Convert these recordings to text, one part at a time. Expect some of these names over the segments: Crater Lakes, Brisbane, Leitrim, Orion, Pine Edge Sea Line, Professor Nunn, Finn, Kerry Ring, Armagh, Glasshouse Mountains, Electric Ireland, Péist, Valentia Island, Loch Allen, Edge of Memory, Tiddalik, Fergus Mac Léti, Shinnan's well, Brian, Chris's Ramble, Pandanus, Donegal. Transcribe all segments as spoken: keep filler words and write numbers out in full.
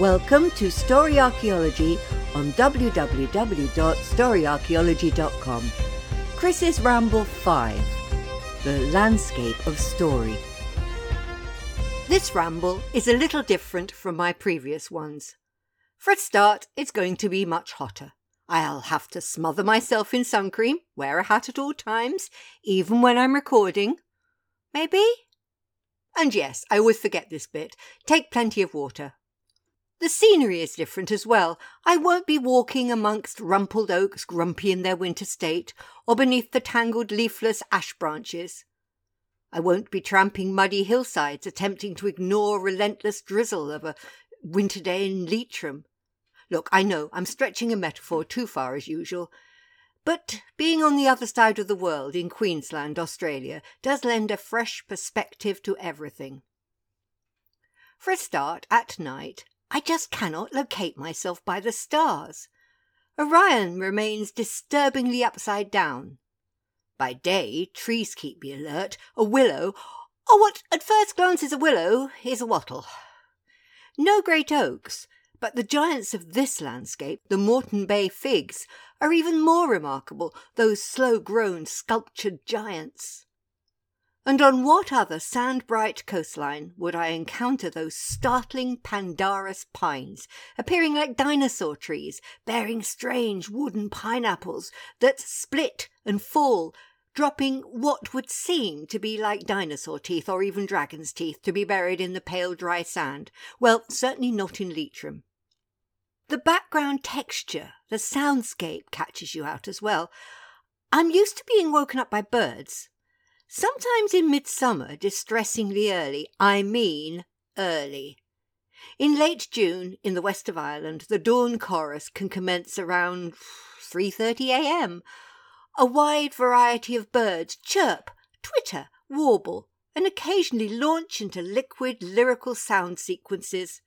Welcome to Story Archaeology on w w w dot story archaeology dot com. Chris's Ramble five, The Landscape of Story. This ramble is a little different from my previous ones. For a start, it's going to be much hotter. I'll have to smother myself in sun cream, wear a hat at all times, even when I'm recording. Maybe? And yes, I always forget this bit. Take plenty of water. The scenery is different as well. I won't be walking amongst rumpled oaks grumpy in their winter state, or beneath the tangled leafless ash branches. I won't be tramping muddy hillsides, attempting to ignore relentless drizzle of a winter day in Leitrim. Look, I know, I'm stretching a metaphor too far as usual, but being on the other side of the world in Queensland, Australia, does lend a fresh perspective to everything. For a start, at night, I just cannot locate myself by the stars. Orion remains disturbingly upside down. By day, trees keep me alert. A willow, or what at first glance is a willow, is a wattle. No great oaks, but the giants of this landscape, the Moreton Bay Figs, are even more remarkable, those slow-grown, sculptured giants. And on what other sand-bright coastline would I encounter those startling Pandanus pines, appearing like dinosaur trees, bearing strange wooden pineapples that split and fall, dropping what would seem to be like dinosaur teeth or even dragon's teeth to be buried in the pale dry sand? Well, certainly not in Leitrim. The background texture, the soundscape catches you out as well. I'm used to being woken up by birds. Sometimes in midsummer, distressingly early, I mean early. In late June, in the west of Ireland, the dawn chorus can commence around three thirty a m. A wide variety of birds chirp, twitter, warble, and occasionally launch into liquid, lyrical sound sequences.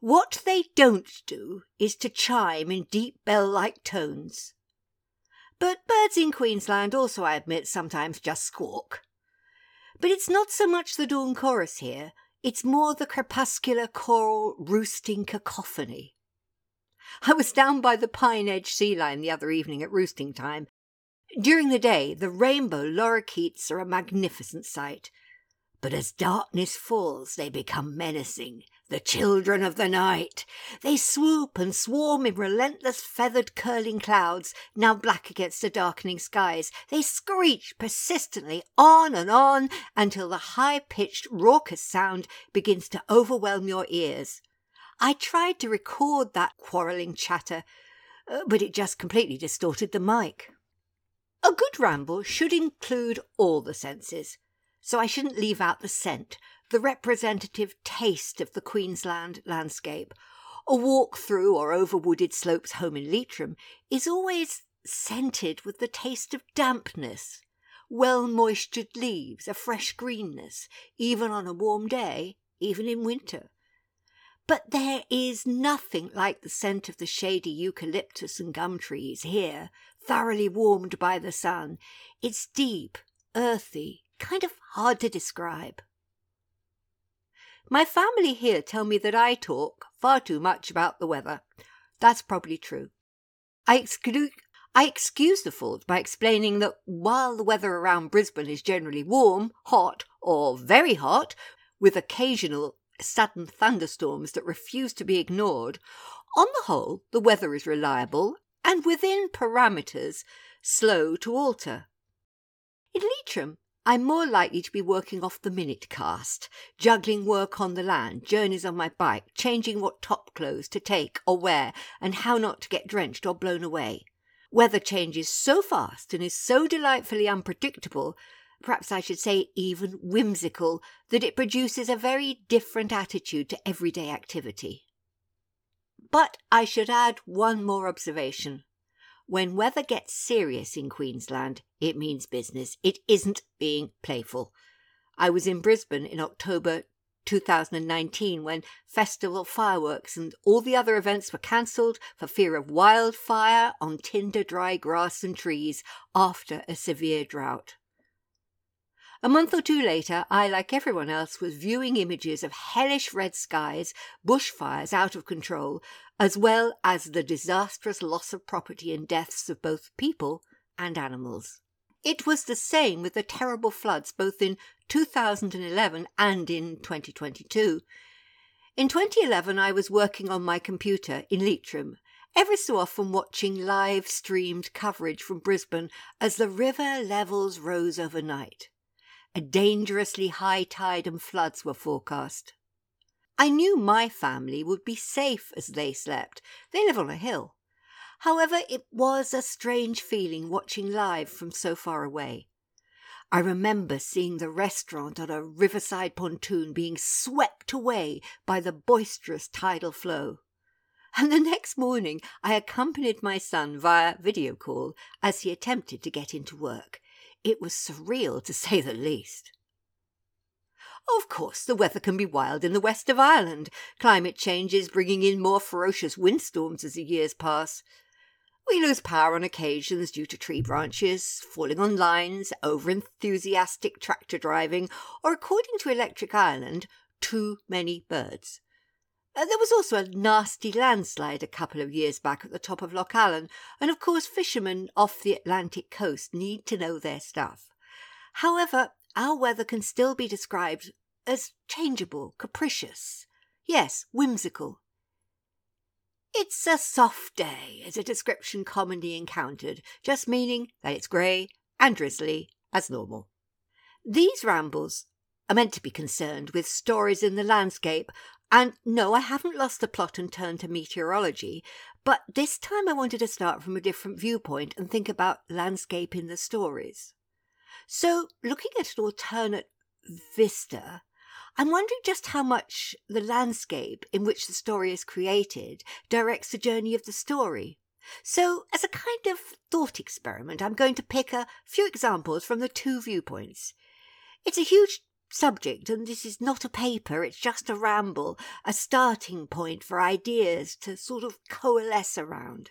What they don't do is to chime in deep bell-like tones. But birds in Queensland also, I admit, sometimes just squawk. But it's not so much the dawn chorus here, it's more the crepuscular choral roosting cacophony. I was down by the Pine Edge Sea Line the other evening at roosting time. During the day, the rainbow lorikeets are a magnificent sight. But as darkness falls, they become menacing, the children of the night. They swoop and swarm in relentless feathered curling clouds, now black against the darkening skies. They screech persistently on and on until the high-pitched, raucous sound begins to overwhelm your ears. I tried to record that quarrelling chatter, but it just completely distorted the mic. A good ramble should include all the senses, so I shouldn't leave out the scent, the representative taste of the Queensland landscape. A walk through or over wooded slopes home in Leitrim is always scented with the taste of dampness, well-moistured leaves, a fresh greenness, even on a warm day, even in winter. But there is nothing like the scent of the shady eucalyptus and gum trees here, thoroughly warmed by the sun. It's deep, earthy, kind of hard to describe. My family here tell me that I talk far too much about the weather. That's probably true. I exclu- I excuse the fault by explaining that while the weather around Brisbane is generally warm, hot, or very hot, with occasional sudden thunderstorms that refuse to be ignored, on the whole the weather is reliable and within parameters slow to alter. In Leitrim, I'm more likely to be working off the minute cast, juggling work on the land, journeys on my bike, changing what top clothes to take or wear and how not to get drenched or blown away. Weather changes so fast and is so delightfully unpredictable, perhaps I should say even whimsical, that it produces a very different attitude to everyday activity. But I should add one more observation. When weather gets serious in Queensland, it means business. It isn't being playful. I was in Brisbane in October two thousand nineteen when festival fireworks and all the other events were cancelled for fear of wildfire on tinder dry grass and trees after a severe drought. A month or two later, I, like everyone else, was viewing images of hellish red skies, bushfires out of control, as well as the disastrous loss of property and deaths of both people and animals. It was the same with the terrible floods both in two thousand eleven and in twenty twenty-two. In twenty eleven, I was working on my computer in Leitrim, every so often watching live-streamed coverage from Brisbane as the river levels rose overnight. A dangerously high tide and floods were forecast. I knew my family would be safe as they slept. They live on a hill. However, it was a strange feeling watching live from so far away. I remember seeing the restaurant on a riverside pontoon being swept away by the boisterous tidal flow. And the next morning I accompanied my son via video call as he attempted to get into work. It was surreal, to say the least. Of course, the weather can be wild in the west of Ireland, climate changes bringing in more ferocious windstorms as the years pass. We lose power on occasions due to tree branches, falling on lines, over-enthusiastic tractor driving, or, according to Electric Ireland, too many birds. There was also a nasty landslide a couple of years back at the top of Loch Allen, and of course fishermen off the Atlantic coast need to know their stuff. However, our weather can still be described as changeable, capricious, yes, whimsical. It's a soft day is a description commonly encountered, just meaning that it's grey and drizzly as normal. These rambles are meant to be concerned with stories in the landscape, and no, I haven't lost the plot and turned to meteorology, but this time I wanted to start from a different viewpoint and think about landscape in the stories. So, looking at an alternate vista, I'm wondering just how much the landscape in which the story is created directs the journey of the story. So, as a kind of thought experiment, I'm going to pick a few examples from the two viewpoints. It's a huge subject, and this is not a paper, it's just a ramble, a starting point for ideas to sort of coalesce around.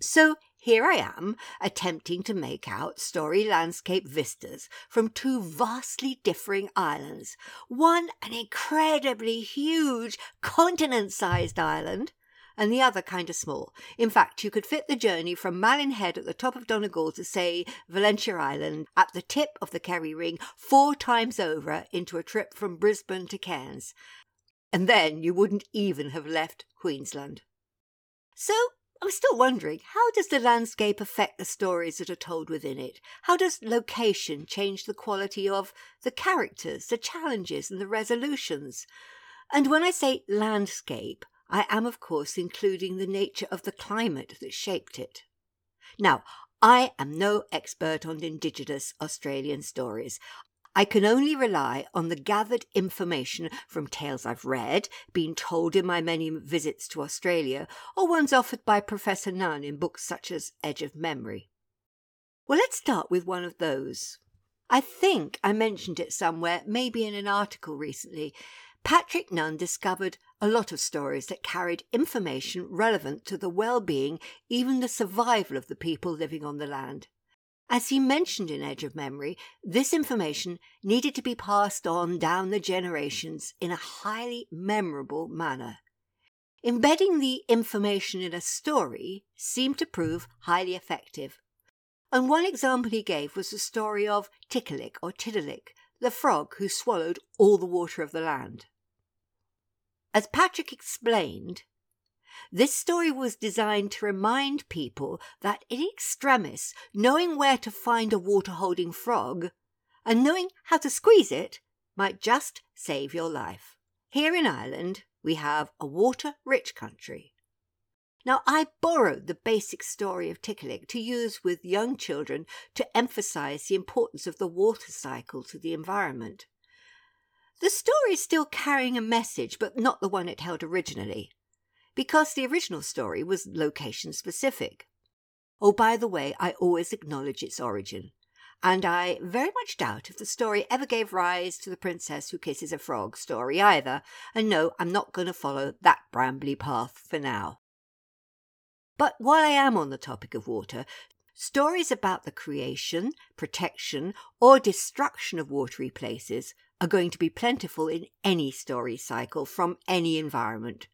So, here I am, attempting to make out story landscape vistas from two vastly differing islands. One, an incredibly huge, continent-sized island, and the other kind of small. In fact, you could fit the journey from Malin Head at the top of Donegal to, say, Valentia Island at the tip of the Kerry Ring four times over into a trip from Brisbane to Cairns. And then you wouldn't even have left Queensland. So, I'm still wondering, how does the landscape affect the stories that are told within it? How does location change the quality of the characters, the challenges and the resolutions? And when I say landscape, I am of course including the nature of the climate that shaped it. Now, I am no expert on Indigenous Australian stories. I can only rely on the gathered information from tales I've read, been told in my many visits to Australia, or ones offered by Professor Nunn in books such as Edge of Memory. Well, let's start with one of those. I think I mentioned it somewhere, maybe in an article recently. Patrick Nunn discovered a lot of stories that carried information relevant to the well-being, even the survival of the people living on the land. As he mentioned in Edge of Memory, this information needed to be passed on down the generations in a highly memorable manner. Embedding the information in a story seemed to prove highly effective. And one example he gave was the story of Tiddalik or Tiddalik, the frog who swallowed all the water of the land. As Patrick explained, this story was designed to remind people that in extremis, knowing where to find a water-holding frog and knowing how to squeeze it might just save your life. Here in Ireland, we have a water-rich country. Now, I borrowed the basic story of Tiddalik to use with young children to emphasise the importance of the water cycle to the environment. The story is still carrying a message, but not the one it held originally, because the original story was location-specific. Oh, by the way, I always acknowledge its origin, and I very much doubt if the story ever gave rise to the princess who kisses a frog story either, and no, I'm not going to follow that brambly path for now. But while I am on the topic of water, Stories about the creation, protection, or destruction of watery places are going to be plentiful in any story cycle from any environment.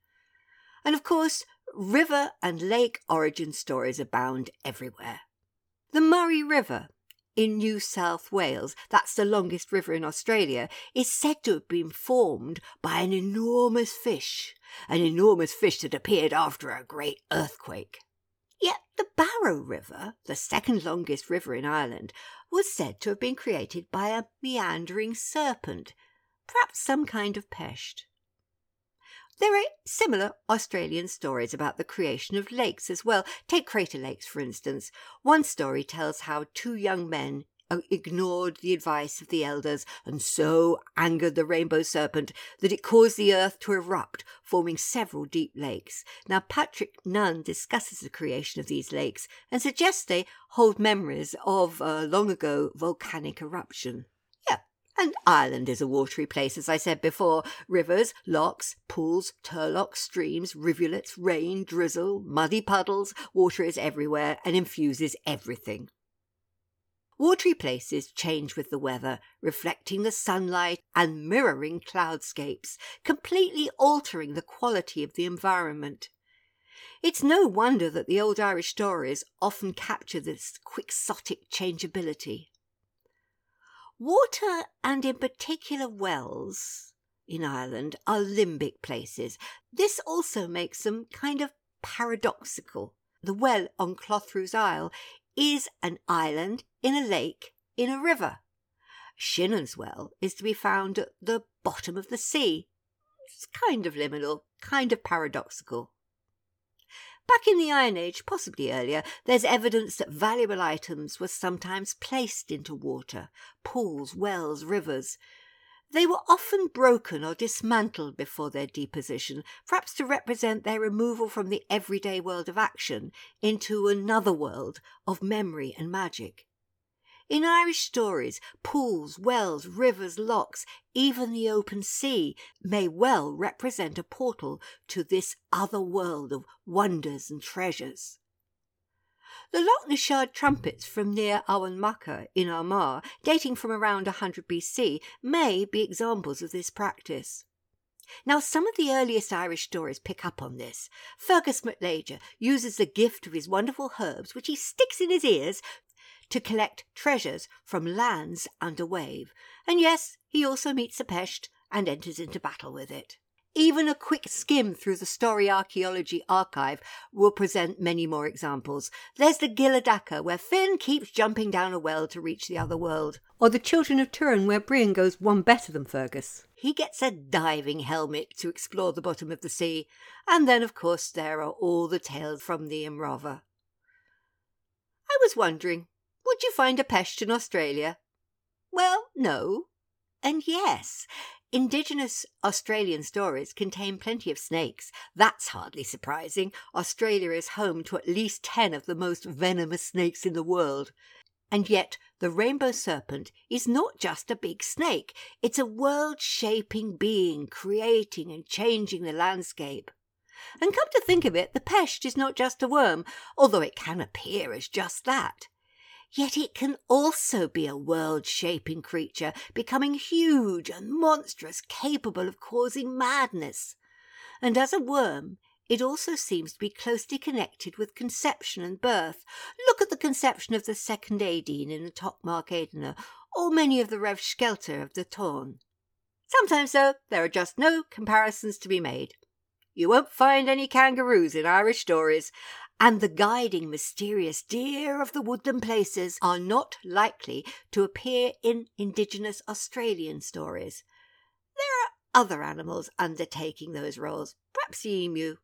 And of course, river and lake origin stories abound everywhere. The Murray River in New South Wales, that's the longest river in Australia, is said to have been formed by an enormous fish, an enormous fish that appeared after a great earthquake. Yet the Barrow River, the second longest river in Ireland, was said to have been created by a meandering serpent, perhaps some kind of Péist. There are similar Australian stories about the creation of lakes as well. Take Crater Lakes, for instance. One story tells how two young men ignored the advice of the elders and so angered the Rainbow Serpent that it caused the earth to erupt, forming several deep lakes. Now, Patrick Nunn discusses the creation of these lakes and suggests they hold memories of a long-ago volcanic eruption. And Ireland is a watery place, as I said before. Rivers, lochs, pools, turlocks, streams, rivulets, rain, drizzle, muddy puddles. Water is everywhere and infuses everything. Watery places change with the weather, reflecting the sunlight and mirroring cloudscapes, completely altering the quality of the environment. It's no wonder that the old Irish stories often capture this quixotic changeability. Water, and in particular wells, in Ireland are limbic places. This also makes them kind of paradoxical. The well on Clothru's Isle is an island in a lake in a river. Shinnan's well is to be found at the bottom of the sea. It's kind of liminal, kind of paradoxical. Back in the Iron Age, possibly earlier, there's evidence that valuable items were sometimes placed into water, pools, wells, rivers. They were often broken or dismantled before their deposition, perhaps to represent their removal from the everyday world of action into another world of memory and magic. In Irish stories, pools, wells, rivers, lochs, even the open sea may well represent a portal to this other world of wonders and treasures. The Loughnashade trumpets from near Eamhain Mhacha in Armagh, dating from around one hundred B C, may be examples of this practice. Now, some of the earliest Irish stories pick up on this. Fergus Mac Léti uses the gift of his wonderful herbs, which he sticks in his ears, to collect treasures from lands under wave. And yes, he also meets a Péist and enters into battle with it. Even a quick skim through the Story Archaeology archive will present many more examples. There's the Gilla Decair, where Finn keeps jumping down a well to reach the other world. Or the Children of Turin, where Brian goes one better than Fergus. He gets a diving helmet to explore the bottom of the sea. And then, of course, there are all the tales from the Imrava. I was wondering, would you find a Péist in Australia? Well, no. And yes, Indigenous Australian stories contain plenty of snakes. That's hardly surprising. Australia is home to at least ten of the most venomous snakes in the world. And yet, the Rainbow Serpent is not just a big snake. It's a world-shaping being, creating and changing the landscape. And come to think of it, the Péist is not just a worm, although it can appear as just that. Yet it can also be a world-shaping creature, becoming huge and monstrous, capable of causing madness. And as a worm, it also seems to be closely connected with conception and birth. Look at the conception of the second Eadine in the Tokmak Eadna, or many of the Rev Skelter of the Torn. Sometimes, though, there are just no comparisons to be made. You won't find any kangaroos in Irish stories, and the guiding, mysterious deer of the woodland places are not likely to appear in Indigenous Australian stories. There are other animals undertaking those roles, perhaps the emu.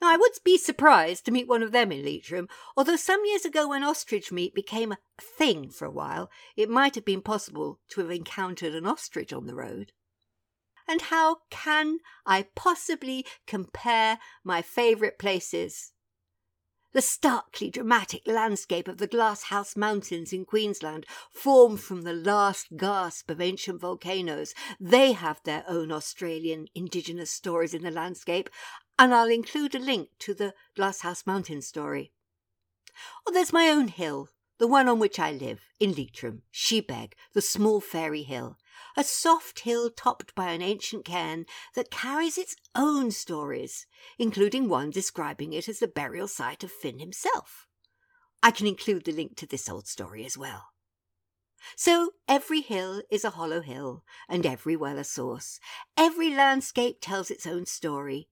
Now, I would be surprised to meet one of them in Leitrim, although some years ago when ostrich meat became a thing for a while, it might have been possible to have encountered an ostrich on the road. And how can I possibly compare my favourite places? The starkly dramatic landscape of the Glasshouse Mountains in Queensland, formed from the last gasp of ancient volcanoes. They have their own Australian Indigenous stories in the landscape, and I'll include a link to the Glasshouse Mountain story. Or there's my own hill, the one on which I live, in Leitrim, Shebeg, the small fairy hill, a soft hill topped by an ancient cairn that carries its own stories, including one describing it as the burial site of Finn himself. I can include the link to this old story as well. So every hill is a hollow hill, and every well a source. Every landscape tells its own story,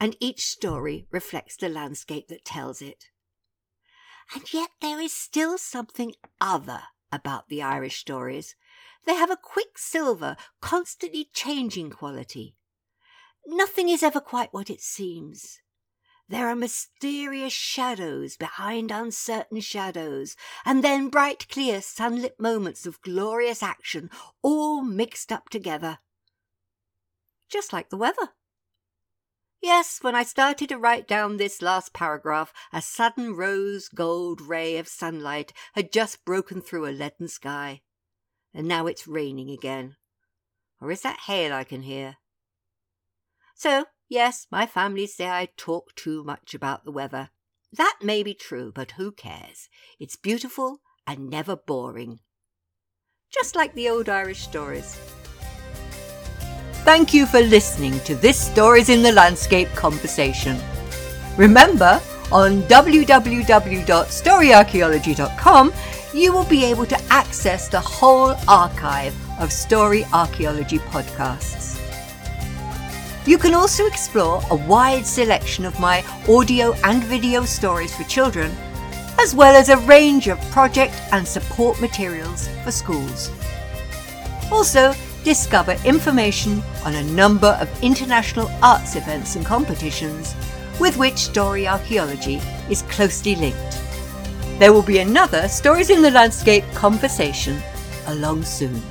and each story reflects the landscape that tells it. And yet there is still something other about the Irish stories. They have a quicksilver, constantly changing quality. Nothing is ever quite what it seems. There are mysterious shadows behind uncertain shadows, and then bright, clear, sunlit moments of glorious action, all mixed up together. Just like the weather. Yes, when I started to write down this last paragraph, a sudden rose-gold ray of sunlight had just broken through a leaden sky. And now it's raining again. Or is that hail I can hear? So, yes, my family say I talk too much about the weather. That may be true, but who cares? It's beautiful and never boring. Just like the old Irish stories. Thank you for listening to this Stories in the Landscape conversation. Remember, on w w w dot story archaeology dot com, you will be able to access the whole archive of Story Archaeology podcasts. You can also explore a wide selection of my audio and video stories for children, as well as a range of project and support materials for schools. Also, discover information on a number of international arts events and competitions with which Story Archaeology is closely linked. There will be another Stories in the Landscape conversation along soon.